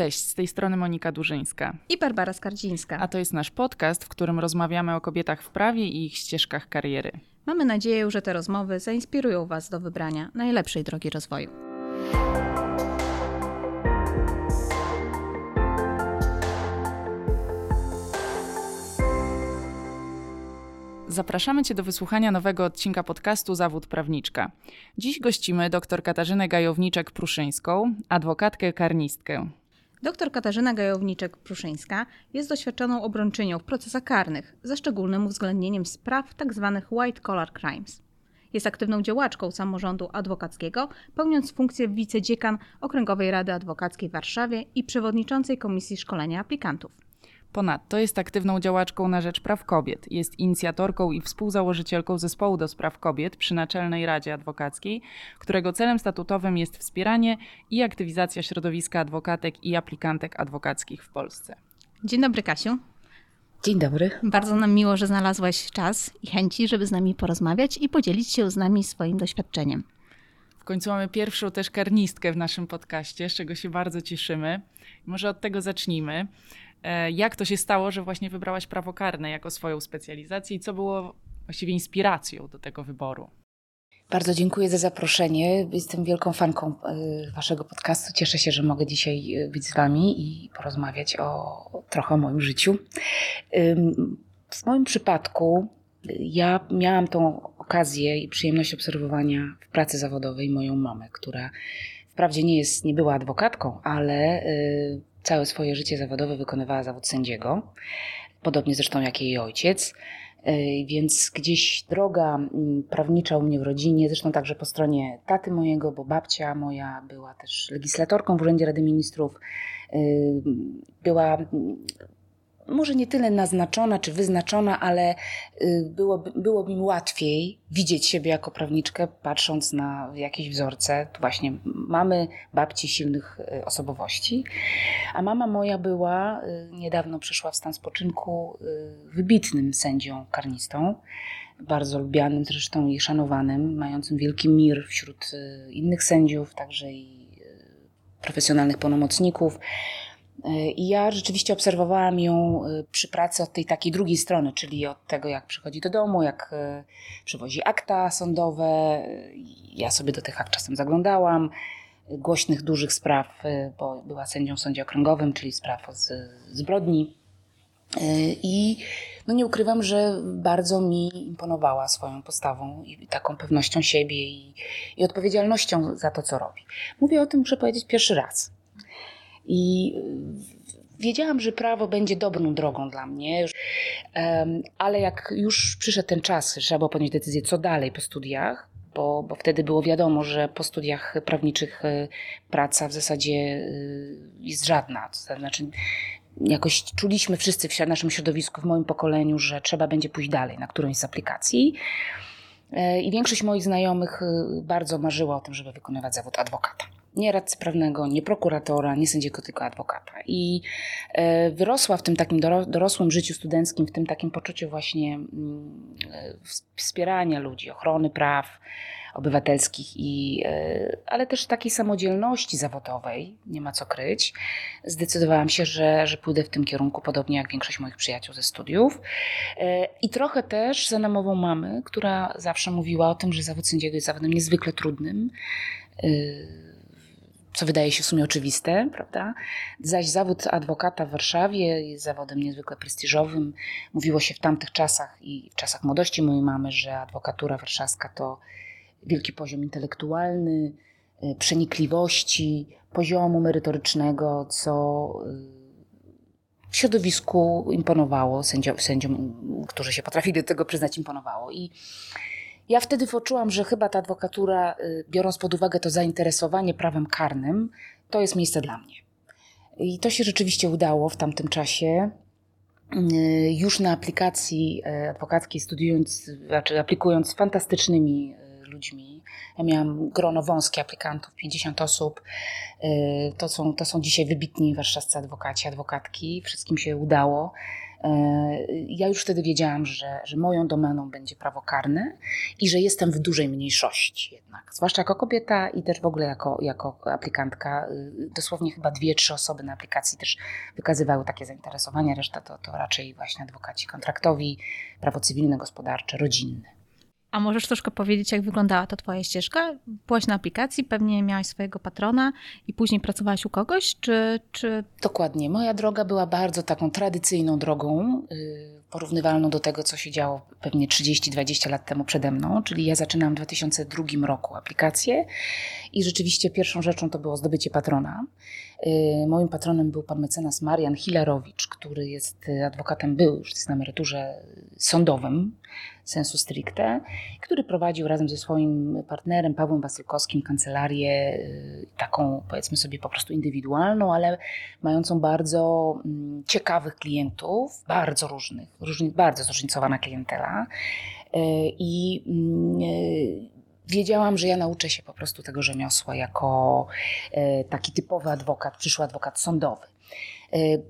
Cześć, z tej strony Monika Dużyńska i Barbara Skardzińska. A to jest nasz podcast, w którym rozmawiamy o kobietach w prawie i ich ścieżkach kariery. Mamy nadzieję, że te rozmowy zainspirują Was do wybrania najlepszej drogi rozwoju. Zapraszamy Cię do wysłuchania nowego odcinka podcastu Zawód Prawniczka. Dziś gościmy dr Katarzynę Gajowniczek-Pruszyńską, adwokatkę-karnistkę. Dr Katarzyna Gajowniczek-Pruszyńska jest doświadczoną obrończynią w procesach karnych, ze szczególnym uwzględnieniem spraw tzw. White Collar Crimes. Jest aktywną działaczką samorządu adwokackiego, pełniąc funkcję wicedziekan Okręgowej Rady Adwokackiej w Warszawie i przewodniczącej Komisji Szkolenia Aplikantów. Ponadto jest aktywną działaczką na rzecz praw kobiet, jest inicjatorką i współzałożycielką Zespołu do Spraw Kobiet przy Naczelnej Radzie Adwokackiej, którego celem statutowym jest wspieranie i aktywizacja środowiska adwokatek i aplikantek adwokackich w Polsce. Dzień dobry, Kasiu. Dzień dobry. Bardzo nam miło, że znalazłaś czas i chęci, żeby z nami porozmawiać i podzielić się z nami swoim doświadczeniem. W końcu mamy pierwszą też karnistkę w naszym podcaście, z czego się bardzo cieszymy. Może od tego zacznijmy. Jak to się stało, że właśnie wybrałaś prawo karne jako swoją specjalizację i co było właściwie inspiracją do tego wyboru? Bardzo dziękuję za zaproszenie. Jestem wielką fanką Waszego podcastu. Cieszę się, że mogę dzisiaj być z Wami i porozmawiać trochę o moim życiu. W moim przypadku ja miałam tą okazję i przyjemność obserwowania w pracy zawodowej moją mamę, która wprawdzie nie była adwokatką, ale całe swoje życie zawodowe wykonywała zawód sędziego, podobnie zresztą jak jej ojciec, więc gdzieś droga prawnicza u mnie w rodzinie, zresztą także po stronie taty mojego, bo babcia moja była też legislatorką w Urzędzie Rady Ministrów, była może nie tyle naznaczona czy wyznaczona, ale było mi łatwiej widzieć siebie jako prawniczkę, patrząc na jakieś wzorce właśnie mamy, babci, silnych osobowości. A mama moja była, niedawno przeszła w stan spoczynku, wybitnym sędzią karnistą, bardzo lubianym zresztą i szanowanym, mającym wielki mir wśród innych sędziów, także i profesjonalnych pełnomocników. I ja rzeczywiście obserwowałam ją przy pracy od tej takiej drugiej strony, czyli od tego, jak przychodzi do domu, jak przywozi akta sądowe. Ja sobie do tych akt czasem zaglądałam, głośnych, dużych spraw, bo była sędzią w sądzie okręgowym, czyli spraw o zbrodni. I nie ukrywam, że bardzo mi imponowała swoją postawą i taką pewnością siebie i odpowiedzialnością za to, co robi. Mówię o tym, muszę powiedzieć, pierwszy raz. I wiedziałam, że prawo będzie dobrą drogą dla mnie, ale jak już przyszedł ten czas, trzeba było podjąć decyzję, co dalej po studiach, bo wtedy było wiadomo, że po studiach prawniczych praca w zasadzie jest żadna. To znaczy, jakoś czuliśmy wszyscy w naszym środowisku, w moim pokoleniu, że trzeba będzie pójść dalej na którąś z aplikacji. I większość moich znajomych bardzo marzyła o tym, żeby wykonywać zawód adwokata. Nie radcy prawnego, nie prokuratora, nie sędziego, tylko adwokata. I wyrosła w tym takim dorosłym życiu studenckim, w tym takim poczuciu właśnie wspierania ludzi, ochrony praw obywatelskich, ale też takiej samodzielności zawodowej, nie ma co kryć. Zdecydowałam się, że pójdę w tym kierunku, podobnie jak większość moich przyjaciół ze studiów. I trochę też za namową mamy, która zawsze mówiła o tym, że zawód sędziego jest zawodem niezwykle trudnym, co wydaje się w sumie oczywiste, prawda? Zaś zawód adwokata w Warszawie jest zawodem niezwykle prestiżowym. Mówiło się w tamtych czasach i w czasach młodości mojej mamy, że adwokatura warszawska to wielki poziom intelektualny, przenikliwości, poziomu merytorycznego, co w środowisku imponowało, sędziom, którzy się potrafili do tego przyznać, imponowało. I ja wtedy poczułam, że chyba ta adwokatura, biorąc pod uwagę to zainteresowanie prawem karnym, to jest miejsce dla mnie. I to się rzeczywiście udało w tamtym czasie. Już na aplikacji adwokackiej, aplikując z fantastycznymi ludźmi. Ja miałam grono wąskie aplikantów, 50 osób. To są dzisiaj wybitni warszawscy adwokaci, adwokatki. Wszystkim się udało. Ja już wtedy wiedziałam, że moją domeną będzie prawo karne i że jestem w dużej mniejszości jednak. Zwłaszcza jako kobieta i też w ogóle jako aplikantka. Dosłownie chyba 2-3 osoby na aplikacji też wykazywały takie zainteresowania. Reszta to raczej właśnie adwokaci kontraktowi, prawo cywilne, gospodarcze, rodzinne. A możesz troszkę powiedzieć, jak wyglądała ta twoja ścieżka? Byłaś na aplikacji, pewnie miałaś swojego patrona i później pracowałaś u kogoś, czy... Dokładnie. Moja droga była bardzo taką tradycyjną drogą, porównywalną do tego, co się działo pewnie 30-20 lat temu przede mną. Czyli ja zaczynałam w 2002 roku aplikację i rzeczywiście pierwszą rzeczą to było zdobycie patrona. Moim patronem był pan mecenas Marian Hilarowicz, który jest adwokatem, był już jest na emeryturze sądowym, sensu stricte, który prowadził razem ze swoim partnerem Pawłem Wasylkowskim kancelarię taką, powiedzmy sobie, po prostu indywidualną, ale mającą bardzo ciekawych klientów, bardzo różnych, bardzo zróżnicowana klientela. I wiedziałam, że ja nauczę się po prostu tego rzemiosła jako taki typowy adwokat, przyszły adwokat sądowy.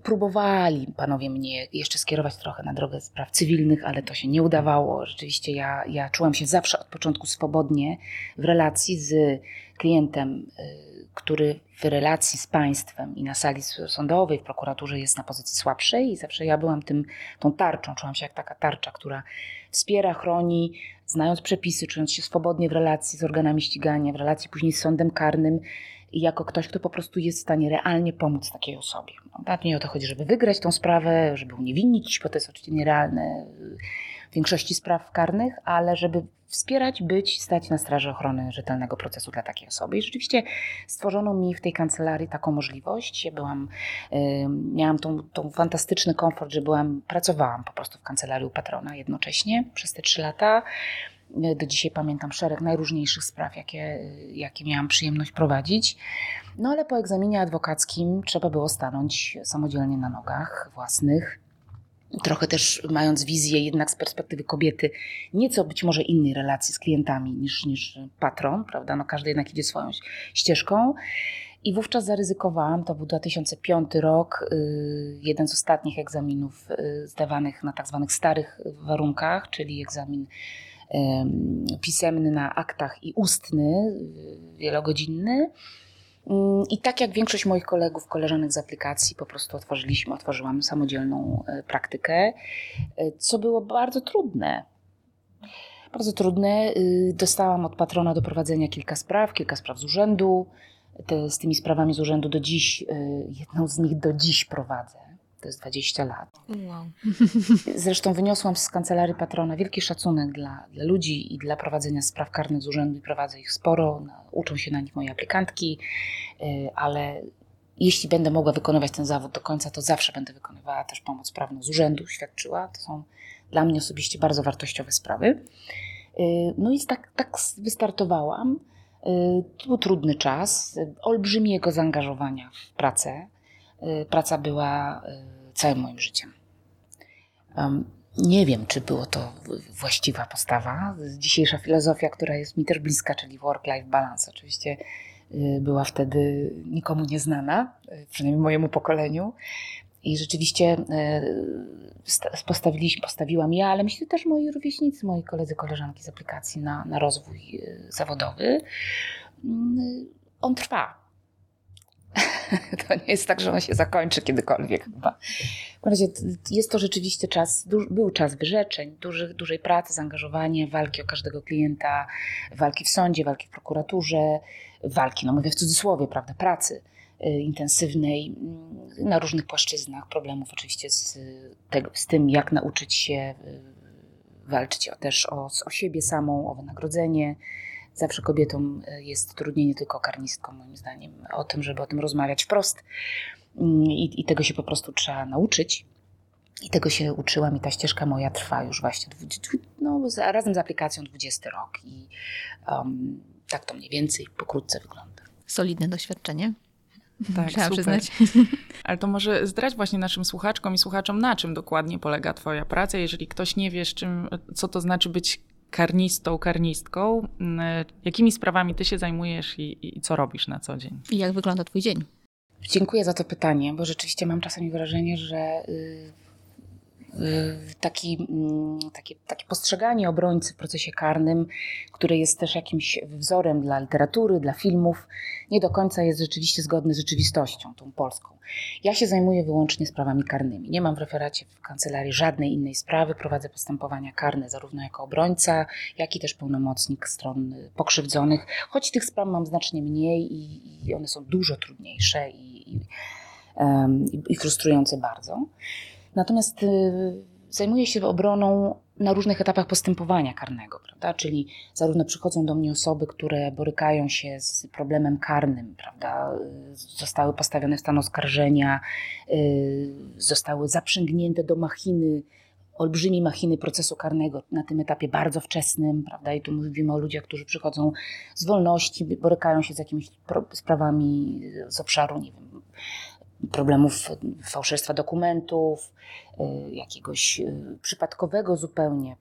Próbowali panowie mnie jeszcze skierować trochę na drogę spraw cywilnych, ale to się nie udawało. Rzeczywiście ja czułam się zawsze od początku swobodnie w relacji z klientem, który w relacji z państwem i na sali sądowej, w prokuraturze jest na pozycji słabszej i zawsze ja byłam tą tarczą, czułam się jak taka tarcza, która wspiera, chroni, znając przepisy, czując się swobodnie w relacji z organami ścigania, w relacji później z sądem karnym, jako ktoś, kto po prostu jest w stanie realnie pomóc takiej osobie. No, nie o to chodzi, żeby wygrać tą sprawę, żeby uniewinnić, bo to jest oczywiście nierealne w większości spraw karnych, ale żeby wspierać, być, stać na straży ochrony rzetelnego procesu dla takiej osoby. I rzeczywiście stworzono mi w tej kancelarii taką możliwość. Ja miałam tą fantastyczny komfort, że pracowałam po prostu w kancelarii u patrona jednocześnie przez te 3 lata. Do dzisiaj pamiętam szereg najróżniejszych spraw, jakie miałam przyjemność prowadzić. No ale po egzaminie adwokackim trzeba było stanąć samodzielnie na nogach własnych. Trochę też mając wizję jednak z perspektywy kobiety, nieco być może innej relacji z klientami niż patron, prawda? No każdy jednak idzie swoją ścieżką. I wówczas zaryzykowałam, to był 2005 rok, jeden z ostatnich egzaminów zdawanych na tak zwanych starych warunkach, czyli egzamin pisemny na aktach i ustny, wielogodzinny. I tak jak większość moich kolegów, koleżanek z aplikacji, po prostu otworzyłam samodzielną praktykę, co było bardzo trudne. Bardzo trudne. Dostałam od patrona do prowadzenia kilka spraw z urzędu. Z tymi sprawami z urzędu do dziś, jedną z nich do dziś prowadzę. To jest 20 lat. Wow. Zresztą wyniosłam z kancelarii patrona wielki szacunek dla ludzi i dla prowadzenia spraw karnych z urzędu i prowadzę ich sporo. Uczą się na nich moje aplikantki, ale jeśli będę mogła wykonywać ten zawód do końca, to zawsze będę wykonywała też pomoc prawną z urzędu, świadczyła. To są dla mnie osobiście bardzo wartościowe sprawy. No i tak wystartowałam. To był trudny czas, olbrzymiego zaangażowania w pracę. Praca była całym moim życiem. Nie wiem, czy było to właściwa postawa. Dzisiejsza filozofia, która jest mi też bliska, czyli work-life balance, oczywiście była wtedy nikomu nieznana, przynajmniej mojemu pokoleniu. I rzeczywiście postawiłam ja, ale myślę też moi rówieśnicy, moi koledzy, koleżanki z aplikacji na rozwój zawodowy. On trwa. To nie jest tak, że on się zakończy kiedykolwiek chyba. W razie jest to rzeczywiście był czas wyrzeczeń, dużej pracy, zaangażowania, walki o każdego klienta, walki w sądzie, walki w prokuraturze, walki, no mówię w cudzysłowie, prawda, pracy intensywnej na różnych płaszczyznach, problemów oczywiście z tym, jak nauczyć się walczyć też o siebie samą, o wynagrodzenie. Zawsze kobietom jest trudniej, nie tylko karnistkom moim zdaniem, o tym, żeby o tym rozmawiać wprost i tego się po prostu trzeba nauczyć. I tego się uczyłam i ta ścieżka moja trwa już właśnie razem z aplikacją 20 rok i tak to mniej więcej pokrótce wygląda. Solidne doświadczenie. Tak, trzeba przyznać. Ale to może zdradź właśnie naszym słuchaczkom i słuchaczom, na czym dokładnie polega twoja praca, jeżeli ktoś nie wie, co to znaczy być karnistą, karnistką. Jakimi sprawami ty się zajmujesz i co robisz na co dzień? I jak wygląda twój dzień? Dziękuję za to pytanie, bo rzeczywiście mam czasami wrażenie, że takie postrzeganie obrońcy w procesie karnym, które jest też jakimś wzorem dla literatury, dla filmów, nie do końca jest rzeczywiście zgodne z rzeczywistością, tą polską. Ja się zajmuję wyłącznie sprawami karnymi. Nie mam w referacie w kancelarii żadnej innej sprawy. Prowadzę postępowania karne zarówno jako obrońca, jak i też pełnomocnik stron pokrzywdzonych. Choć tych spraw mam znacznie mniej i one są dużo trudniejsze i frustrujące bardzo. Natomiast zajmuję się obroną na różnych etapach postępowania karnego, prawda? Czyli zarówno przychodzą do mnie osoby, które borykają się z problemem karnym, prawda? Zostały postawione w stan oskarżenia, zostały zaprzęgnięte do machiny, olbrzymiej machiny procesu karnego na tym etapie bardzo wczesnym, prawda? I tu mówimy o ludziach, którzy przychodzą z wolności, borykają się z jakimiś sprawami z obszaru, nie wiem, problemów fałszerstwa dokumentów, jakiegoś przypadkowego zupełnie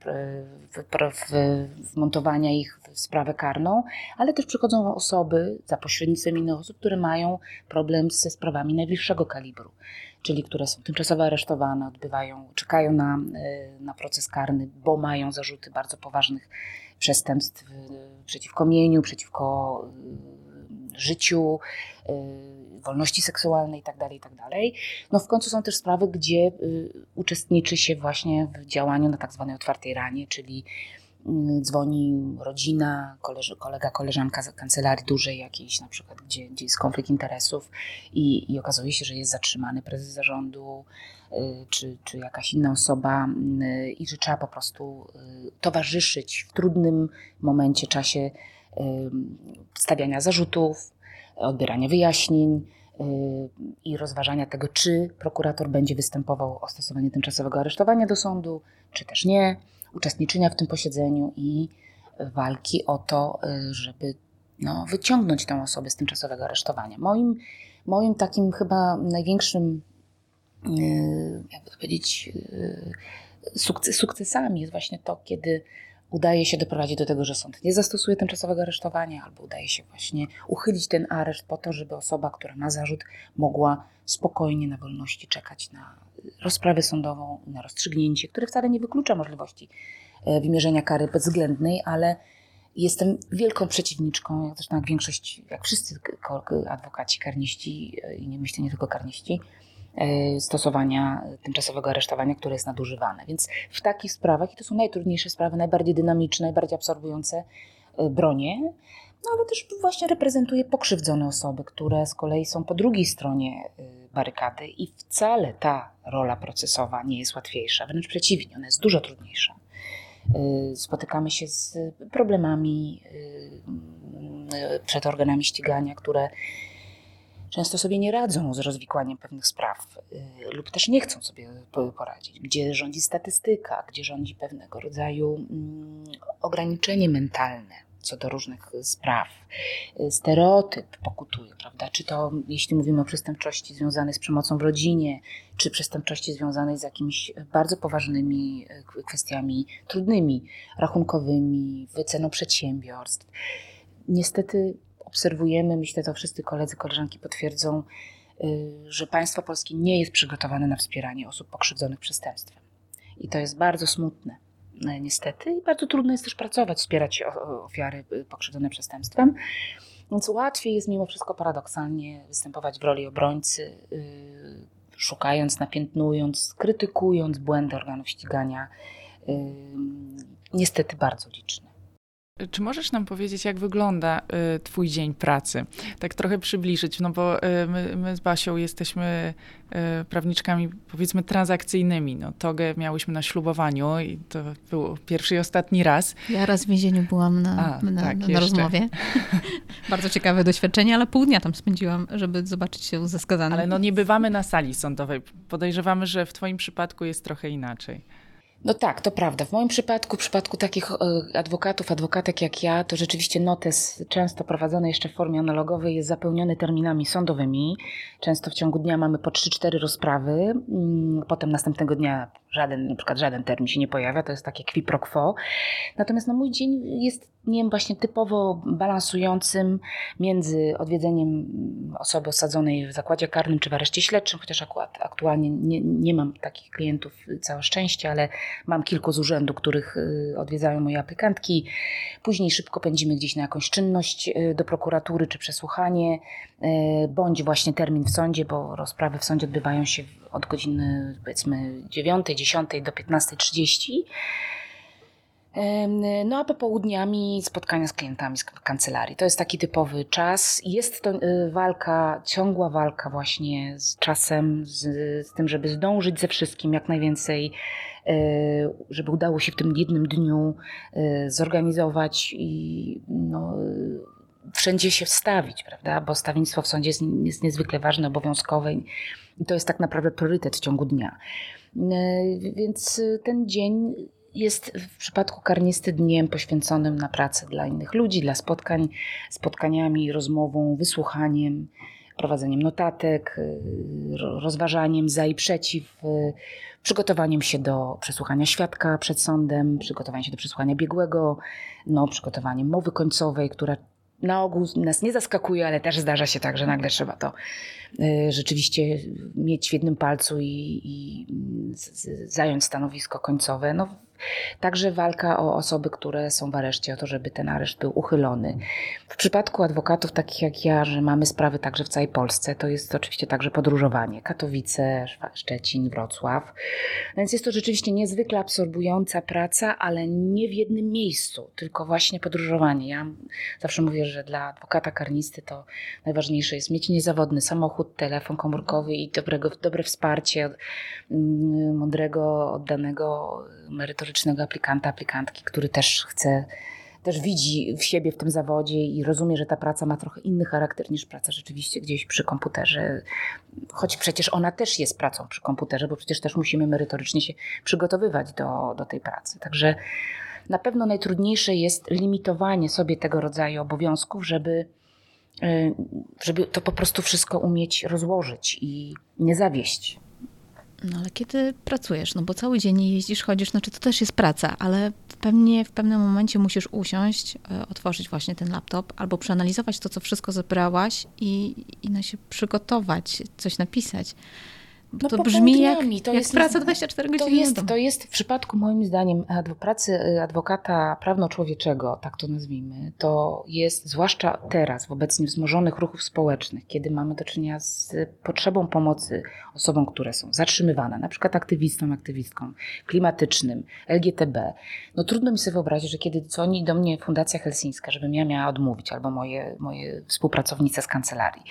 wmontowania ich w sprawę karną, ale też przychodzą osoby za pośrednictwem innych osób, które mają problem ze sprawami najwyższego kalibru, czyli które są tymczasowo aresztowane, czekają na proces karny, bo mają zarzuty bardzo poważnych przestępstw przeciwko mieniu, przeciwko życiu, wolności seksualnej itd. No w końcu są też sprawy, gdzie uczestniczy się właśnie w działaniu na tak zwanej otwartej ranie, czyli dzwoni rodzina, kolega, koleżanka z kancelarii dużej jakiejś, na przykład, gdzie jest konflikt interesów i okazuje się, że jest zatrzymany prezes zarządu czy jakaś inna osoba i że trzeba po prostu towarzyszyć w trudnym momencie, czasie stawiania zarzutów, odbierania wyjaśnień i rozważania tego, czy prokurator będzie występował o stosowanie tymczasowego aresztowania do sądu, czy też nie, uczestniczenia w tym posiedzeniu i walki o to, żeby wyciągnąć tę osobę z tymczasowego aresztowania. Moim takim chyba największym, jakby powiedzieć, sukcesami jest właśnie to, kiedy udaje się doprowadzić do tego, że sąd nie zastosuje tymczasowego aresztowania, albo udaje się właśnie uchylić ten areszt po to, żeby osoba, która ma zarzut, mogła spokojnie na wolności czekać na rozprawę sądową, na rozstrzygnięcie, które wcale nie wyklucza możliwości wymierzenia kary bezwzględnej, ale jestem wielką przeciwniczką, jak większość, jak wszyscy adwokaci, karniści, i myślę nie tylko karniści, stosowania tymczasowego aresztowania, które jest nadużywane. Więc w takich sprawach, i to są najtrudniejsze sprawy, najbardziej dynamiczne, najbardziej absorbujące, bronię, ale też właśnie reprezentuje pokrzywdzone osoby, które z kolei są po drugiej stronie barykady i wcale ta rola procesowa nie jest łatwiejsza, wręcz przeciwnie, ona jest dużo trudniejsza. Spotykamy się z problemami przed organami ścigania, które często sobie nie radzą z rozwikłaniem pewnych spraw lub też nie chcą sobie poradzić, gdzie rządzi statystyka, gdzie rządzi pewnego rodzaju ograniczenie mentalne co do różnych spraw. Stereotyp pokutuje, prawda? Czy to, jeśli mówimy o przestępczości związanej z przemocą w rodzinie, czy przestępczości związanej z jakimiś bardzo poważnymi kwestiami trudnymi, rachunkowymi, wyceną przedsiębiorstw. Niestety obserwujemy, myślę, to wszyscy koledzy, koleżanki potwierdzą, że państwo polskie nie jest przygotowane na wspieranie osób pokrzywdzonych przestępstwem. I to jest bardzo smutne, niestety. I bardzo trudno jest też pracować, wspierać ofiary pokrzywdzone przestępstwem. Więc łatwiej jest mimo wszystko paradoksalnie występować w roli obrońcy, szukając, napiętnując, krytykując błędy organów ścigania, niestety bardzo liczne. Czy możesz nam powiedzieć, jak wygląda twój dzień pracy? Tak trochę przybliżyć, bo my z Basią jesteśmy prawniczkami, powiedzmy, transakcyjnymi. Togę miałyśmy na ślubowaniu i to był pierwszy i ostatni raz. Ja raz w więzieniu byłam na rozmowie. Bardzo ciekawe doświadczenie, ale pół dnia tam spędziłam, żeby zobaczyć się ze skazanym. Ale nie bywamy na sali sądowej. Podejrzewamy, że w twoim przypadku jest trochę inaczej. No tak, to prawda. W moim przypadku, w przypadku takich adwokatów, adwokatek jak ja, to rzeczywiście notes często prowadzony jeszcze w formie analogowej jest zapełniony terminami sądowymi. Często w ciągu dnia mamy po 3-4 rozprawy, potem następnego dnia na przykład żaden termin się nie pojawia, to jest takie qui pro quo. Natomiast mój dzień jest dniem właśnie typowo balansującym między odwiedzeniem osoby osadzonej w zakładzie karnym czy w areszcie śledczym, chociaż aktualnie nie mam takich klientów, całe szczęście, ale mam kilku z urzędu, których odwiedzają moje aplikantki. Później szybko pędzimy gdzieś na jakąś czynność do prokuratury czy przesłuchanie, bądź właśnie termin w sądzie, bo rozprawy w sądzie odbywają się od godziny powiedzmy 9, 10 do 15:30. No a popołudniami spotkania z klientami z kancelarii. To jest taki typowy czas. Jest to walka, ciągła walka właśnie z czasem, z tym, żeby zdążyć ze wszystkim jak najwięcej, żeby udało się w tym jednym dniu zorganizować i wszędzie się wstawić, prawda? Bo stawiennictwo w sądzie jest niezwykle ważne, obowiązkowe i to jest tak naprawdę priorytet w ciągu dnia. Więc ten dzień jest w przypadku karnisty dniem poświęconym na pracę dla innych ludzi, dla spotkań, spotkaniami, rozmową, wysłuchaniem, prowadzeniem notatek, rozważaniem za i przeciw, przygotowaniem się do przesłuchania świadka przed sądem, przygotowaniem się do przesłuchania biegłego, przygotowaniem mowy końcowej, która na ogół nas nie zaskakuje, ale też zdarza się tak, że nagle trzeba to rzeczywiście mieć w jednym palcu i zająć stanowisko końcowe. Także walka o osoby, które są w areszcie, o to, żeby ten areszt był uchylony. W przypadku adwokatów takich jak ja, że mamy sprawy także w całej Polsce, to jest oczywiście także podróżowanie. Katowice, Szczecin, Wrocław. Więc jest to rzeczywiście niezwykle absorbująca praca, ale nie w jednym miejscu, tylko właśnie podróżowanie. Ja zawsze mówię, że dla adwokata karnisty to najważniejsze jest mieć niezawodny samochód, telefon komórkowy i dobre wsparcie mądrego, oddanego, merytorycznego aplikanta, aplikantki, który też widzi w siebie w tym zawodzie i rozumie, że ta praca ma trochę inny charakter niż praca rzeczywiście gdzieś przy komputerze. Choć przecież ona też jest pracą przy komputerze, bo przecież też musimy merytorycznie się przygotowywać do tej pracy. Także na pewno najtrudniejsze jest limitowanie sobie tego rodzaju obowiązków, żeby to po prostu wszystko umieć rozłożyć i nie zawieść. Ale kiedy pracujesz, bo cały dzień jeździsz, chodzisz, to też jest praca, ale pewnie w pewnym momencie musisz usiąść, otworzyć właśnie ten laptop albo przeanalizować to, co wszystko zebrałaś i się przygotować, coś napisać. To brzmi jak praca 24 godziny. To jest w przypadku moim zdaniem pracy adwokata prawno-człowieczego, tak to nazwijmy, to jest zwłaszcza teraz wobec niewzmożonych ruchów społecznych, kiedy mamy do czynienia z potrzebą pomocy osobom, które są zatrzymywane, na przykład aktywistom, aktywistkom klimatycznym, LGTB. Trudno mi sobie wyobrazić, że kiedy dzwoni do mnie Fundacja Helsińska, żebym ja miała odmówić, albo moje współpracownice z kancelarii.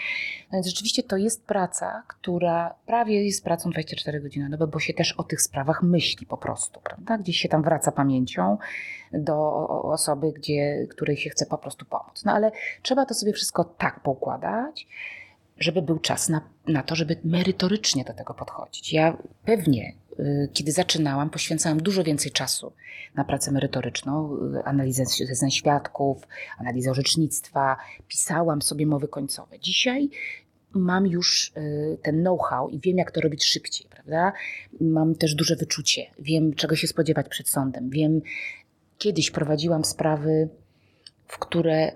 Więc rzeczywiście to jest praca, która prawie jest pracą 24 godziny, bo się też o tych sprawach myśli po prostu, prawda? Gdzieś się tam wraca pamięcią do osoby, której się chce po prostu pomóc. Ale trzeba to sobie wszystko tak poukładać, żeby był czas na to, żeby merytorycznie do tego podchodzić. Ja pewnie, kiedy zaczynałam, poświęcałam dużo więcej czasu na pracę merytoryczną, analizę zeznań świadków, analizę orzecznictwa, pisałam sobie mowy końcowe. Dzisiaj mam już ten know-how i wiem, jak to robić szybciej, prawda? Mam też duże wyczucie, wiem, czego się spodziewać przed sądem, wiem, kiedyś prowadziłam sprawy,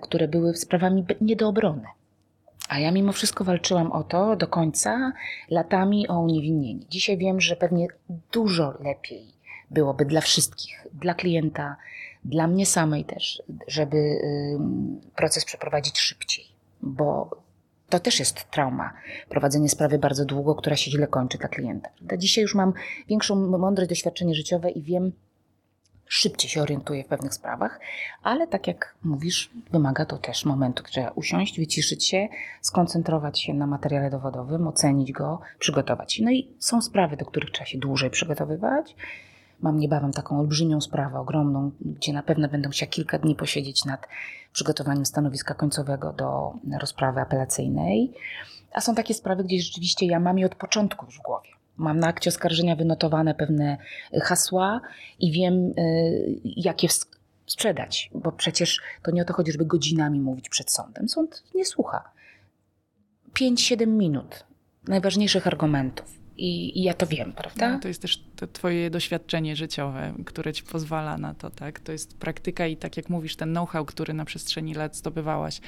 które były sprawami nie do obrony. A ja mimo wszystko walczyłam o to do końca latami o uniewinnienie. Dzisiaj wiem, że pewnie dużo lepiej byłoby dla wszystkich, dla klienta, dla mnie samej też, żeby proces przeprowadzić szybciej, bo to też jest trauma, prowadzenie sprawy bardzo długo, która się źle kończy dla klienta. Dzisiaj już mam większą mądrość, doświadczenie życiowe i wiem, szybciej się orientuję w pewnych sprawach, ale tak jak mówisz, wymaga to też momentu, trzeba usiąść, wyciszyć się, skoncentrować się na materiale dowodowym, ocenić go, przygotować się. I są sprawy, do których trzeba się dłużej przygotowywać. Mam niebawem taką olbrzymią sprawę, ogromną, gdzie na pewno będę musiała kilka dni posiedzieć nad przygotowaniem stanowiska końcowego do rozprawy apelacyjnej. A są takie sprawy, gdzie rzeczywiście ja mam je od początku już w głowie. Mam na akcie oskarżenia wynotowane pewne hasła i wiem, jakie sprzedać, bo przecież to nie o to chodzi, żeby godzinami mówić przed sądem. Sąd nie słucha. 5-7 minut najważniejszych argumentów. I ja to wiem, prawda? No, to jest też to twoje doświadczenie życiowe, które ci pozwala na to, tak? To jest praktyka i tak jak mówisz, ten know-how, który na przestrzeni lat zdobywałaś.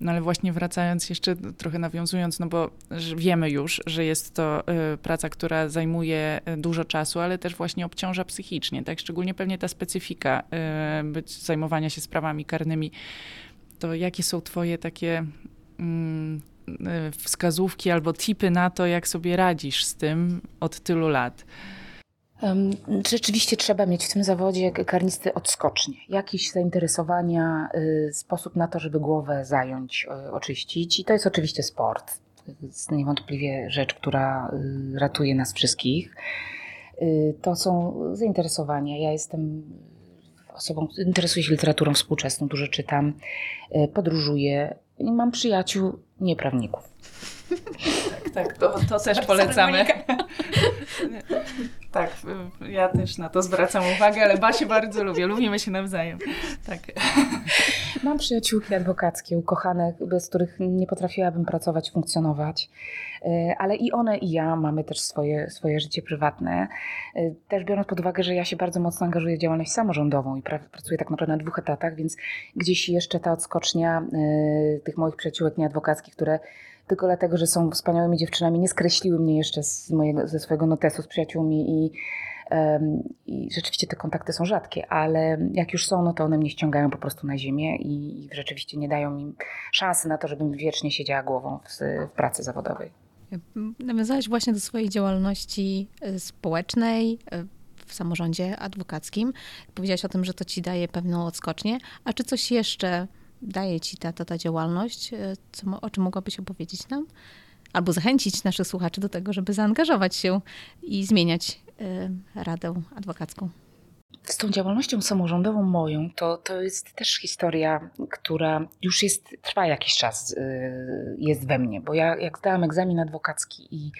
No ale właśnie wracając jeszcze, trochę nawiązując, no bo wiemy już, że jest to praca, która zajmuje dużo czasu, ale też właśnie obciąża psychicznie, tak? Szczególnie pewnie ta specyfika zajmowania się sprawami karnymi. To jakie są twoje takie... wskazówki albo tipy na to, jak sobie radzisz z tym od tylu lat? Rzeczywiście trzeba mieć w tym zawodzie karnisty odskocznie. Jakieś zainteresowania, sposób na to, żeby głowę zająć, oczyścić. I to jest oczywiście sport. To jest niewątpliwie rzecz, która ratuje nas wszystkich. To są zainteresowania. Ja jestem osobą, interesuję się literaturą współczesną, dużo czytam, podróżuję. I mam przyjaciół, nie prawników. Tak, to też polecamy. Tak, ja też na to zwracam uwagę, ale Basię bardzo lubię. Lubimy się nawzajem. Tak. Mam przyjaciółki adwokackie, ukochane, bez których nie potrafiłabym pracować, funkcjonować. Ale i one, i ja mamy też swoje życie prywatne. Też biorąc pod uwagę, że ja się bardzo mocno angażuję w działalność samorządową i pracuję tak naprawdę na 2 etatach, więc gdzieś jeszcze ta odskocznia tych moich przyjaciółek nieadwokackich, które tylko dlatego, że są wspaniałymi dziewczynami, nie skreśliły mnie jeszcze ze swojego notesu z przyjaciółmi i rzeczywiście te kontakty są rzadkie, ale jak już są, no to one mnie ściągają po prostu na ziemię i rzeczywiście nie dają mi szansy na to, żebym wiecznie siedziała głową w pracy zawodowej. Nawiązałaś właśnie do swojej działalności społecznej w samorządzie adwokackim. Powiedziałaś o tym, że to ci daje pewną odskocznię. A czy coś jeszcze daje ci ta działalność? O czym mogłabyś opowiedzieć nam? Albo zachęcić naszych słuchaczy do tego, żeby zaangażować się i zmieniać Radę Adwokacką. Z tą działalnością samorządową moją, to jest też historia, która już trwa jakiś czas, jest we mnie, bo ja jak zdałam egzamin adwokacki i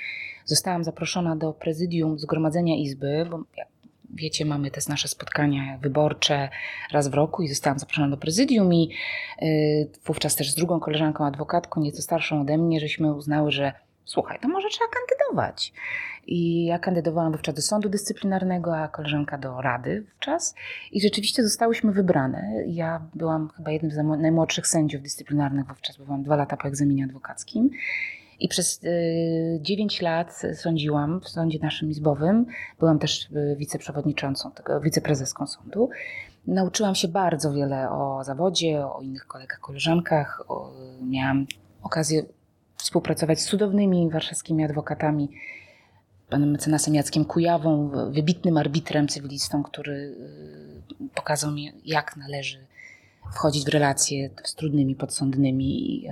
zostałam zaproszona do prezydium Zgromadzenia Izby, bo jak wiecie, mamy te nasze spotkania wyborcze raz w roku i zostałam zaproszona do prezydium i wówczas też z drugą koleżanką adwokatką, nieco starszą ode mnie, żeśmy uznały, że słuchaj, to może trzeba kandydować. I ja kandydowałam wówczas do sądu dyscyplinarnego, a koleżanka do rady wówczas. I rzeczywiście zostałyśmy wybrane. Ja byłam chyba jednym z najmłodszych sędziów dyscyplinarnych wówczas, byłam 2 lata po egzaminie adwokackim. I przez 9 lat sądziłam w sądzie naszym izbowym. Byłam też wiceprzewodniczącą, wiceprezeską sądu. Nauczyłam się bardzo wiele o zawodzie, o innych kolegach, koleżankach. Miałam okazję współpracować z cudownymi warszawskimi adwokatami, panem mecenasem Jackiem Kujawą, wybitnym arbitrem, cywilistą, który pokazał mi, jak należy wchodzić w relacje z trudnymi podsądnymi i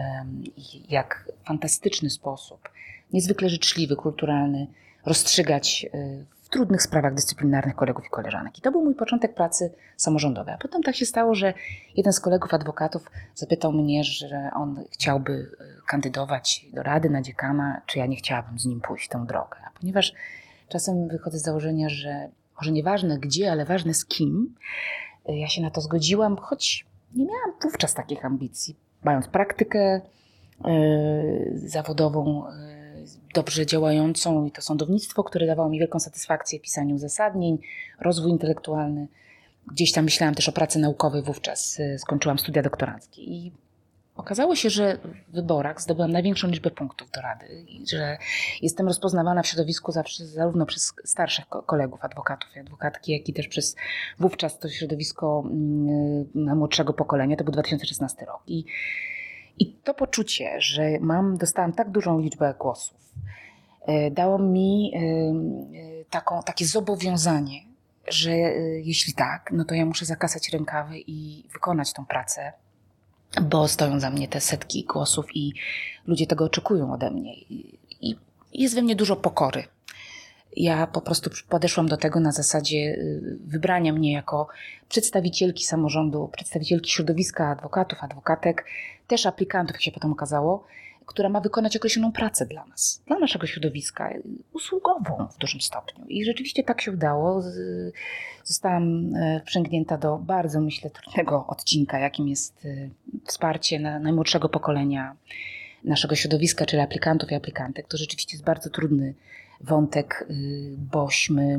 jak w fantastyczny sposób, niezwykle życzliwy, kulturalny, rozstrzygać w trudnych sprawach dyscyplinarnych kolegów i koleżanek. I to był mój początek pracy samorządowej. A potem tak się stało, że jeden z kolegów adwokatów zapytał mnie, że on chciałby kandydować do rady na dziekana, czy ja nie chciałabym z nim pójść tą drogę. A ponieważ czasem wychodzę z założenia, że może nieważne gdzie, ale ważne z kim, ja się na to zgodziłam, choć nie miałam wówczas takich ambicji. Mając praktykę zawodową, dobrze działającą i to sądownictwo, które dawało mi wielką satysfakcję w pisaniu uzasadnień, rozwój intelektualny. Gdzieś tam myślałam też o pracy naukowej wówczas. Skończyłam studia doktoranckie i okazało się, że w wyborach zdobyłam największą liczbę punktów do rady i że jestem rozpoznawana w środowisku zawsze zarówno przez starszych kolegów, adwokatów i adwokatki, jak i też przez wówczas to środowisko młodszego pokolenia. To był 2016 rok. I to poczucie, że dostałam tak dużą liczbę głosów, dało mi takie zobowiązanie, że jeśli tak, no to ja muszę zakasać rękawy i wykonać tą pracę, bo stoją za mnie te setki głosów i ludzie tego oczekują ode mnie. I jest we mnie dużo pokory. Ja po prostu podeszłam do tego na zasadzie wybrania mnie jako przedstawicielki samorządu, przedstawicielki środowiska adwokatów, adwokatek, też aplikantów, jak się potem okazało, która ma wykonać określoną pracę dla nas, dla naszego środowiska, usługową w dużym stopniu. I rzeczywiście tak się udało. Zostałam wprzęgnięta do bardzo, myślę, trudnego odcinka, jakim jest wsparcie najmłodszego pokolenia naszego środowiska, czyli aplikantów i aplikantek. To rzeczywiście jest bardzo trudny wątek, bośmy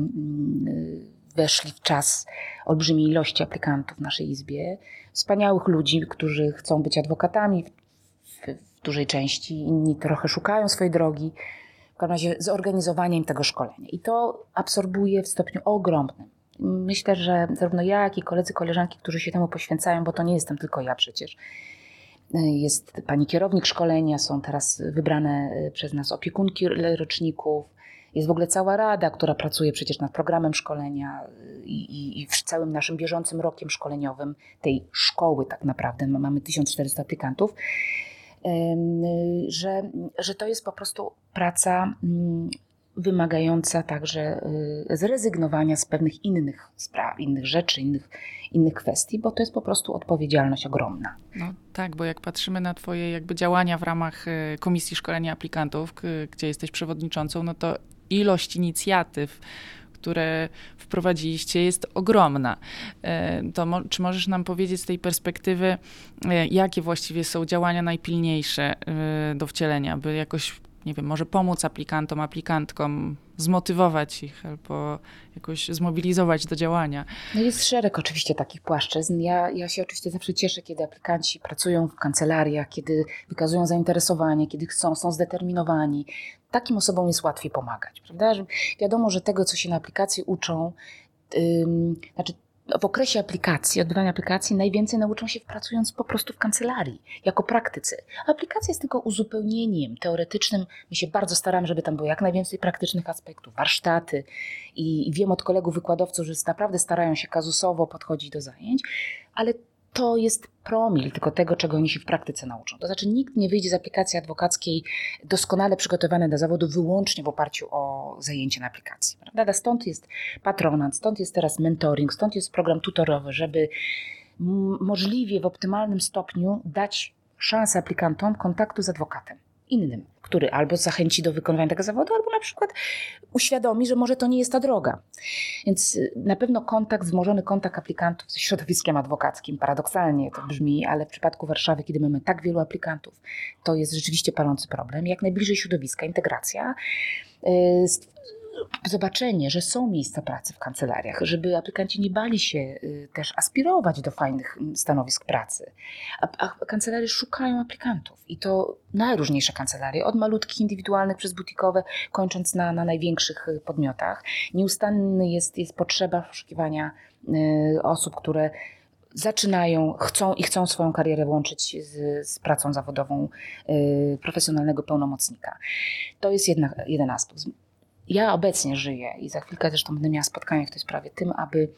weszli w czas olbrzymiej ilości aplikantów w naszej izbie, wspaniałych ludzi, którzy chcą być adwokatami w dużej części, inni trochę szukają swojej drogi, w każdym razie zorganizowaniem tego szkolenia. I to absorbuje w stopniu ogromnym. Myślę, że zarówno ja, jak i koledzy, koleżanki, którzy się temu poświęcają, bo to nie jestem tylko ja przecież. Jest pani kierownik szkolenia, są teraz wybrane przez nas opiekunki roczników, jest w ogóle cała rada, która pracuje przecież nad programem szkolenia i w całym naszym bieżącym rokiem szkoleniowym tej szkoły tak naprawdę. Mamy 1400 aplikantów, że to jest po prostu praca wymagająca także zrezygnowania z pewnych innych spraw, innych rzeczy, innych kwestii, bo to jest po prostu odpowiedzialność ogromna. No tak, bo jak patrzymy na twoje jakby działania w ramach Komisji Szkolenia Aplikantów, gdzie jesteś przewodniczącą, no to ilość inicjatyw, które wprowadziliście, jest ogromna. To czy możesz nam powiedzieć z tej perspektywy, jakie właściwie są działania najpilniejsze do wcielenia, by jakoś, nie wiem, może pomóc aplikantom, aplikantkom, zmotywować ich albo jakoś zmobilizować do działania? No jest szereg oczywiście takich płaszczyzn. Ja się oczywiście zawsze cieszę, kiedy aplikanci pracują w kancelariach, kiedy wykazują zainteresowanie, kiedy chcą, są zdeterminowani. Takim osobom jest łatwiej pomagać, prawda? Że wiadomo, że tego, co się na aplikacji uczą, w okresie aplikacji, odbywania aplikacji najwięcej nauczą się pracując po prostu w kancelarii, jako praktycy. Aplikacja jest tylko uzupełnieniem teoretycznym. My się bardzo staramy, żeby tam było jak najwięcej praktycznych aspektów, warsztaty i wiem od kolegów wykładowców, że naprawdę starają się kazusowo podchodzić do zajęć, ale to jest promil tylko tego, czego oni się w praktyce nauczą. To znaczy nikt nie wyjdzie z aplikacji adwokackiej doskonale przygotowany do zawodu wyłącznie w oparciu o zajęcie na aplikacji. Prawda? Stąd jest patronat, stąd jest teraz mentoring, stąd jest program tutorowy, żeby możliwie w optymalnym stopniu dać szansę aplikantom kontaktu z adwokatem innym, który albo zachęci do wykonywania tego zawodu, albo na przykład uświadomi, że może to nie jest ta droga. Więc na pewno wzmożony kontakt aplikantów ze środowiskiem adwokackim, paradoksalnie to brzmi, ale w przypadku Warszawy, kiedy mamy tak wielu aplikantów, to jest rzeczywiście palący problem. Jak najbliżej środowiska, integracja, zobaczenie, że są miejsca pracy w kancelariach, żeby aplikanci nie bali się też aspirować do fajnych stanowisk pracy. A kancelarie szukają aplikantów i to najróżniejsze kancelarie, od malutkich, indywidualnych, przez butikowe, kończąc na największych podmiotach. Nieustanny jest potrzeba poszukiwania osób, które zaczynają, chcą swoją karierę łączyć z pracą zawodową profesjonalnego pełnomocnika. To jest jeden aspekt. Ja obecnie żyję i za chwilkę zresztą będę miała spotkanie w tej sprawie tym, aby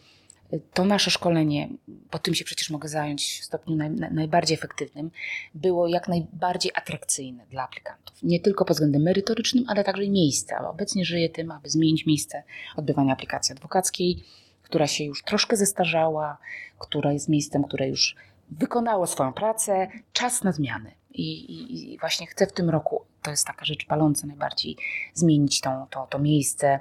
to nasze szkolenie, bo tym się przecież mogę zająć w stopniu najbardziej efektywnym, było jak najbardziej atrakcyjne dla aplikantów. Nie tylko pod względem merytorycznym, ale także i miejsca. Obecnie żyję tym, aby zmienić miejsce odbywania aplikacji adwokackiej, która się już troszkę zestarzała, która jest miejscem, które już wykonało swoją pracę. Czas na zmiany. I właśnie chcę w tym roku, to jest taka rzecz paląca najbardziej, zmienić to miejsce,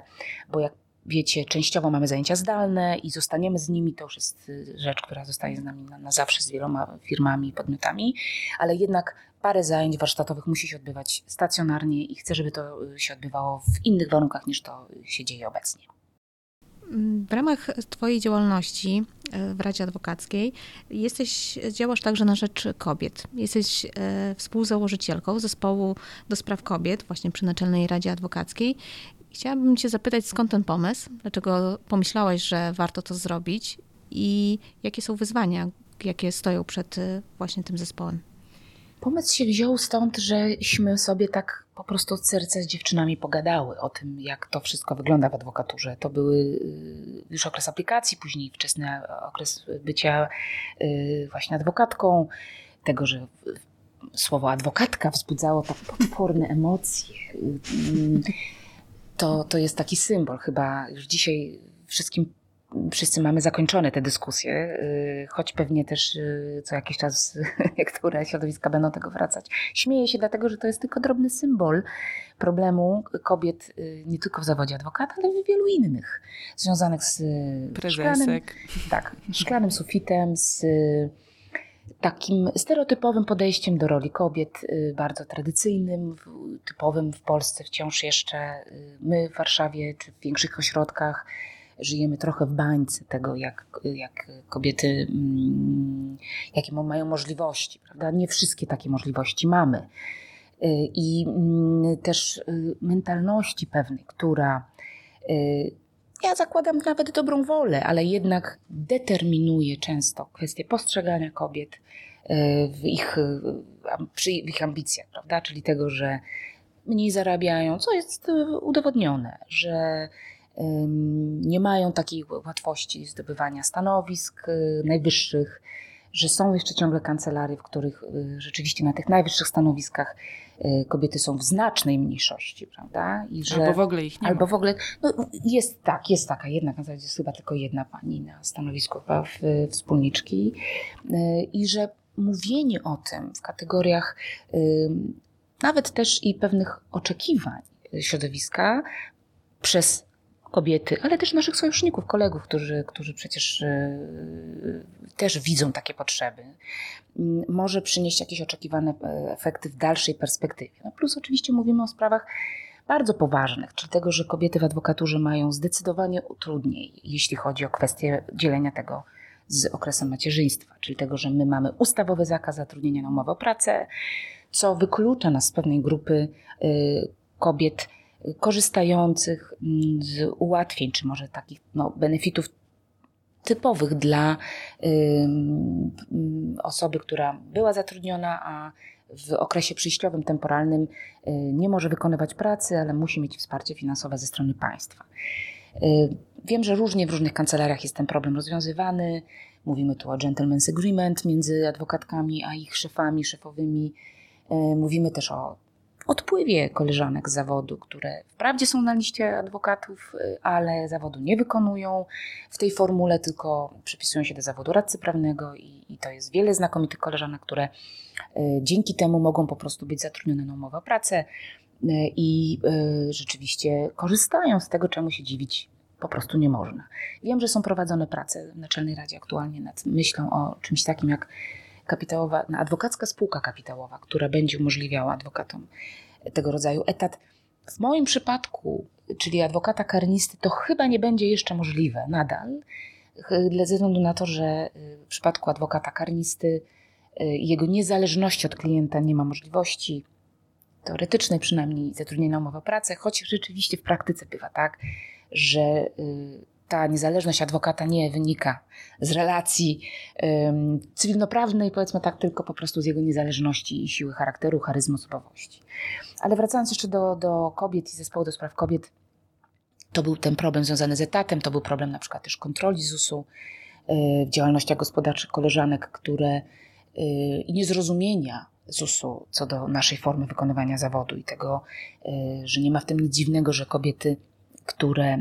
bo jak wiecie, częściowo mamy zajęcia zdalne i zostaniemy z nimi, to już jest rzecz, która zostaje z nami na zawsze z wieloma firmami i podmiotami, ale jednak parę zajęć warsztatowych musi się odbywać stacjonarnie i chcę, żeby to się odbywało w innych warunkach niż to się dzieje obecnie. W ramach twojej działalności w Radzie Adwokackiej działasz także na rzecz kobiet. Jesteś współzałożycielką zespołu do spraw kobiet właśnie przy Naczelnej Radzie Adwokackiej. Chciałabym cię zapytać, skąd ten pomysł? Dlaczego pomyślałaś, że warto to zrobić i jakie są wyzwania, jakie stoją przed właśnie tym zespołem? Pomysł się wziął stąd, żeśmy sobie tak po prostu od serca z dziewczynami pogadały o tym, jak to wszystko wygląda w adwokaturze. To były już okres aplikacji, później wczesny okres bycia właśnie adwokatką, tego, że słowo adwokatka wzbudzało tak potworne emocje. To jest taki symbol chyba już dzisiaj wszystkim wszyscy mamy zakończone te dyskusje, choć pewnie też co jakiś czas niektóre środowiska będą tego wracać. Śmieję się dlatego, że to jest tylko drobny symbol problemu kobiet nie tylko w zawodzie adwokata, ale i wielu innych, związanych z szklanym sufitem, z takim stereotypowym podejściem do roli kobiet, bardzo tradycyjnym, typowym w Polsce wciąż jeszcze. My w Warszawie czy w większych ośrodkach żyjemy trochę w bańce tego, jak kobiety, jakie mają możliwości, prawda? Nie wszystkie takie możliwości mamy. I też mentalności pewnej, która, ja zakładam nawet dobrą wolę, ale jednak determinuje często kwestie postrzegania kobiet przy ich ambicjach, prawda? Czyli tego, że mniej zarabiają, co jest udowodnione, że nie mają takiej łatwości zdobywania stanowisk najwyższych, że są jeszcze ciągle kancelarie, w których rzeczywiście na tych najwyższych stanowiskach kobiety są w znacznej mniejszości, prawda? I że, albo w ogóle ich nie ma. Jest taka jedna kancelaria, jest chyba tylko jedna pani na stanowisku wspólniczki. I że mówienie o tym w kategoriach nawet też i pewnych oczekiwań środowiska przez kobiety, ale też naszych sojuszników, kolegów, którzy przecież też widzą takie potrzeby, może przynieść jakieś oczekiwane efekty w dalszej perspektywie. No plus oczywiście mówimy o sprawach bardzo poważnych, czyli tego, że kobiety w adwokaturze mają zdecydowanie trudniej, jeśli chodzi o kwestię dzielenia tego z okresem macierzyństwa, czyli tego, że my mamy ustawowy zakaz zatrudnienia na umowę o pracę, co wyklucza nas z pewnej grupy kobiet korzystających z ułatwień, czy może takich benefitów typowych dla osoby, która była zatrudniona, a w okresie przyjściowym, temporalnym nie może wykonywać pracy, ale musi mieć wsparcie finansowe ze strony państwa. Wiem, że różnie w różnych kancelariach jest ten problem rozwiązywany. Mówimy tu o gentleman's agreement między adwokatkami a ich szefami, szefowymi. Mówimy też o odpływie koleżanek z zawodu, które wprawdzie są na liście adwokatów, ale zawodu nie wykonują w tej formule, tylko przypisują się do zawodu radcy prawnego i to jest wiele znakomitych koleżanek, które dzięki temu mogą po prostu być zatrudnione na umowę o pracę i rzeczywiście korzystają z tego, czemu się dziwić po prostu nie można. Wiem, że są prowadzone prace w Naczelnej Radzie aktualnie nad myślą o czymś takim jak adwokacka spółka kapitałowa, która będzie umożliwiała adwokatom tego rodzaju etat. W moim przypadku, czyli adwokata karnisty, to chyba nie będzie jeszcze możliwe nadal, ze względu na to, że w przypadku adwokata karnisty jego niezależności od klienta nie ma możliwości teoretycznej przynajmniej zatrudnienia na umowę o pracę, choć rzeczywiście w praktyce bywa tak, że ta niezależność adwokata nie wynika z relacji cywilnoprawnej, powiedzmy tak, tylko po prostu z jego niezależności i siły charakteru, charyzmy, osobowości. Ale wracając jeszcze do kobiet i zespołu do spraw kobiet, to był ten problem związany z etatem, to był problem na przykład też kontroli ZUS-u, w działalnościach gospodarczych koleżanek, które i niezrozumienia ZUS-u co do naszej formy wykonywania zawodu i tego, że nie ma w tym nic dziwnego, że kobiety, które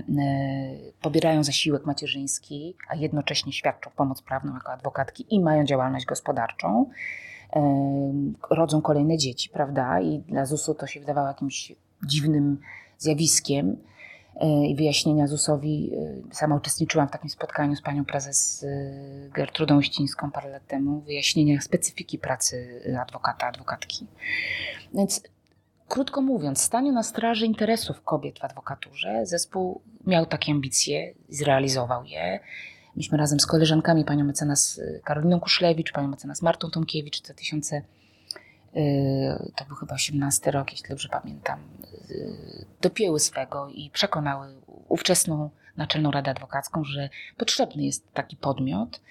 pobierają zasiłek macierzyński, a jednocześnie świadczą pomoc prawną jako adwokatki i mają działalność gospodarczą, rodzą kolejne dzieci, prawda? I dla ZUS-u to się wydawało jakimś dziwnym zjawiskiem i wyjaśnienia ZUS-owi. Sama uczestniczyłam w takim spotkaniu z panią prezes Gertrudą Uścińską parę lat temu, wyjaśnienia specyfiki pracy adwokata, adwokatki. Więc krótko mówiąc, staniu na straży interesów kobiet w adwokaturze, zespół miał takie ambicje, zrealizował je. Myśmy razem z koleżankami, panią mecenas Karoliną Kuszlewicz, panią mecenas Martą Tomkiewicz, to był chyba 18 rok, jeśli dobrze pamiętam, dopięły swego i przekonały ówczesną Naczelną Radę Adwokacką, że potrzebny jest taki podmiot.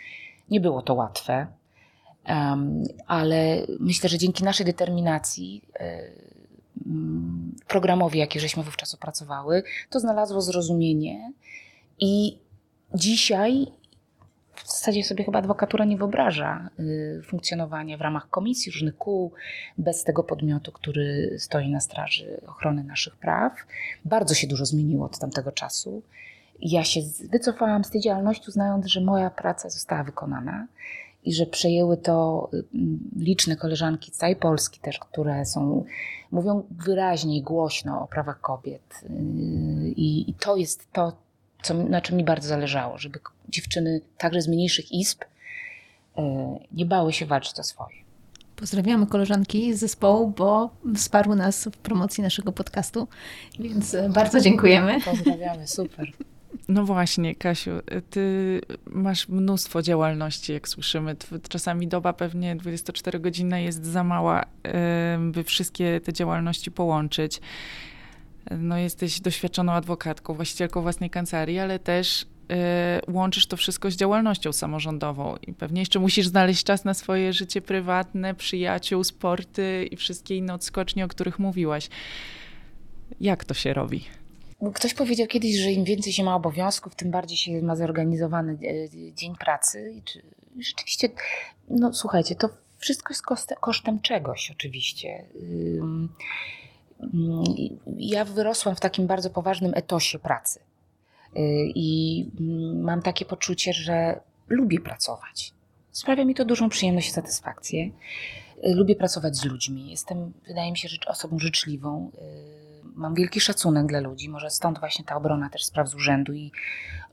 Nie było to łatwe, ale myślę, że dzięki naszej determinacji programowi, jaki żeśmy wówczas opracowały, to znalazło zrozumienie i dzisiaj w zasadzie sobie chyba adwokatura nie wyobraża funkcjonowania w ramach komisji, różnych kół, bez tego podmiotu, który stoi na straży ochrony naszych praw. Bardzo się dużo zmieniło od tamtego czasu Ja się wycofałam z tej działalności, uznając, że moja praca została wykonana i że przejęły to liczne koleżanki z całej Polski też, które mówią wyraźnie i głośno o prawach kobiet. I to jest to, na czym mi bardzo zależało, żeby dziewczyny także z mniejszych izb nie bały się walczyć o swoje. Pozdrawiamy koleżanki z zespołu, bo wsparły nas w promocji naszego podcastu, więc bardzo dziękujemy. Pozdrawiamy, super. No właśnie, Kasiu, ty masz mnóstwo działalności, jak słyszymy. Czasami doba pewnie 24 godziny jest za mała, by wszystkie te działalności połączyć. No, jesteś doświadczoną adwokatką, właścicielką własnej kancelarii, ale też łączysz to wszystko z działalnością samorządową i pewnie jeszcze musisz znaleźć czas na swoje życie prywatne, przyjaciół, sporty i wszystkie inne odskocznie, o których mówiłaś. Jak to się robi? Ktoś powiedział kiedyś, że im więcej się ma obowiązków, tym bardziej się ma zorganizowany dzień pracy. I rzeczywiście, no słuchajcie, to wszystko jest kosztem czegoś oczywiście. Ja wyrosłam w takim bardzo poważnym etosie pracy. I mam takie poczucie, że lubię pracować. Sprawia mi to dużą przyjemność i satysfakcję. Lubię pracować z ludźmi. Jestem, wydaje mi się, osobą życzliwą. Mam wielki szacunek dla ludzi. Może stąd właśnie ta obrona też spraw z urzędu i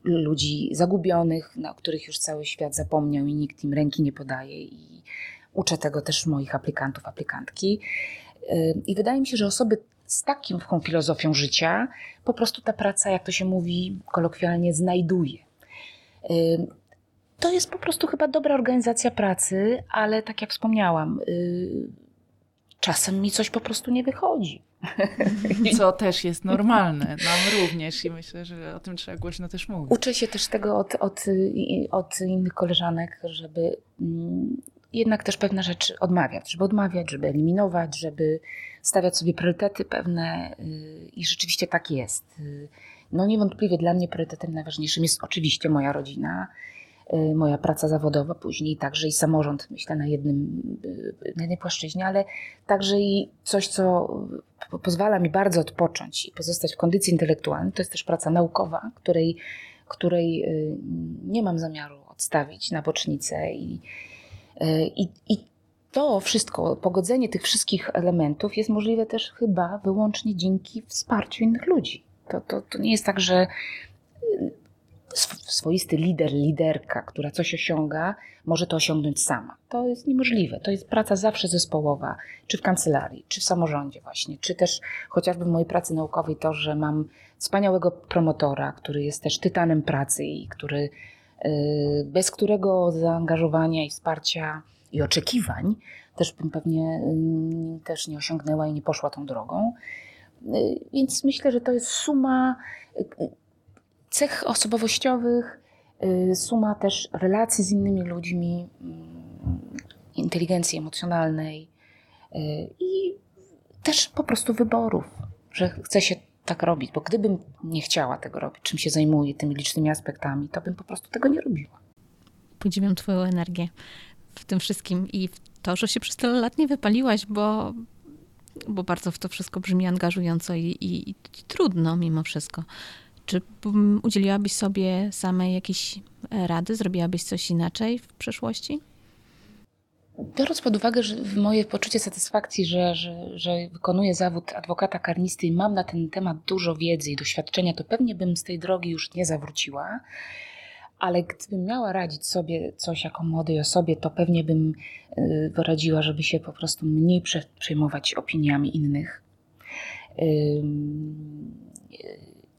ludzi zagubionych, o których już cały świat zapomniał i nikt im ręki nie podaje. I uczę tego też moich aplikantów, aplikantki. I wydaje mi się, że osoby z taką filozofią życia po prostu ta praca, jak to się mówi kolokwialnie, znajduje. To jest po prostu chyba dobra organizacja pracy, ale tak jak wspomniałam, czasem mi coś po prostu nie wychodzi. Co też jest normalne, nam również i myślę, że o tym trzeba głośno też mówić. Uczę się też tego od innych koleżanek, żeby jednak też pewne rzeczy odmawiać, żeby eliminować, żeby stawiać sobie priorytety pewne i rzeczywiście tak jest. No niewątpliwie dla mnie priorytetem najważniejszym jest oczywiście moja rodzina, moja praca zawodowa, później także i samorząd, myślę, na jednej płaszczyźnie, ale także i coś, co pozwala mi bardzo odpocząć i pozostać w kondycji intelektualnej, to jest też praca naukowa, której nie mam zamiaru odstawić na bocznicę I to wszystko, pogodzenie tych wszystkich elementów jest możliwe też chyba wyłącznie dzięki wsparciu innych ludzi. To nie jest tak, że swoisty lider, liderka, która coś osiąga, może to osiągnąć sama. To jest niemożliwe. To jest praca zawsze zespołowa, czy w kancelarii, czy w samorządzie właśnie, czy też chociażby w mojej pracy naukowej to, że mam wspaniałego promotora, który jest też tytanem pracy i który... bez którego zaangażowania i wsparcia i oczekiwań też bym pewnie też nie osiągnęła i nie poszła tą drogą. Więc myślę, że to jest suma cech osobowościowych, suma też relacji z innymi ludźmi, inteligencji emocjonalnej i też po prostu wyborów, że chce się tak robić, bo gdybym nie chciała tego robić, czym się zajmuję, tymi licznymi aspektami, to bym po prostu tego nie robiła. Podziwiam twoją energię w tym wszystkim i to, że się przez tyle lat nie wypaliłaś, bo bardzo w to wszystko brzmi angażująco i trudno mimo wszystko. Czy udzieliłabyś sobie samej jakiejś rady? Zrobiłabyś coś inaczej w przeszłości? Biorąc pod uwagę że moje poczucie satysfakcji, że wykonuję zawód adwokata karnisty i mam na ten temat dużo wiedzy i doświadczenia, to pewnie bym z tej drogi już nie zawróciła. Ale gdybym miała radzić sobie coś jako młodej osobie, to pewnie bym doradziła, żeby się po prostu mniej przejmować opiniami innych.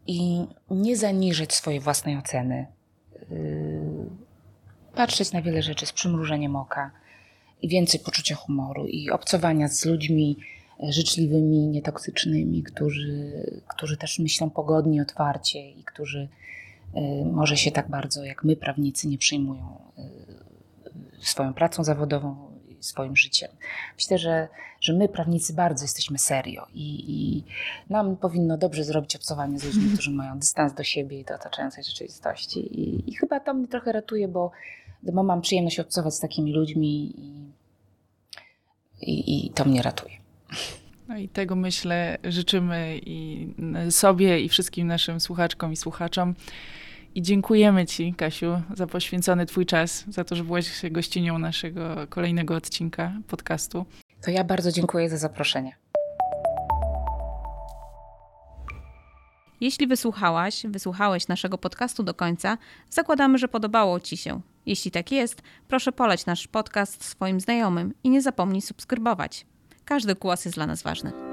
I nie zaniżać swojej własnej oceny. Patrzeć na wiele rzeczy z przymrużeniem oka. I więcej poczucia humoru i obcowania z ludźmi życzliwymi, nietoksycznymi, którzy też myślą pogodnie, otwarcie i którzy może się tak bardzo jak my prawnicy nie przejmują swoją pracą zawodową i swoim życiem. Myślę, że my prawnicy bardzo jesteśmy serio i nam powinno dobrze zrobić obcowanie z ludźmi, którzy mają dystans do siebie i do otaczającej rzeczywistości i chyba to mnie trochę ratuje, bo mam przyjemność obcować z takimi ludźmi i to mnie ratuje. No i tego, myślę, życzymy i sobie, i wszystkim naszym słuchaczkom i słuchaczom. I dziękujemy Ci, Kasiu, za poświęcony Twój czas, za to, że byłaś gościnią naszego kolejnego odcinka podcastu. To ja bardzo dziękuję za zaproszenie. Jeśli wysłuchałeś naszego podcastu do końca, zakładamy, że podobało Ci się. Jeśli tak jest, proszę poleć nasz podcast swoim znajomym i nie zapomnij subskrybować. Każdy głos jest dla nas ważny.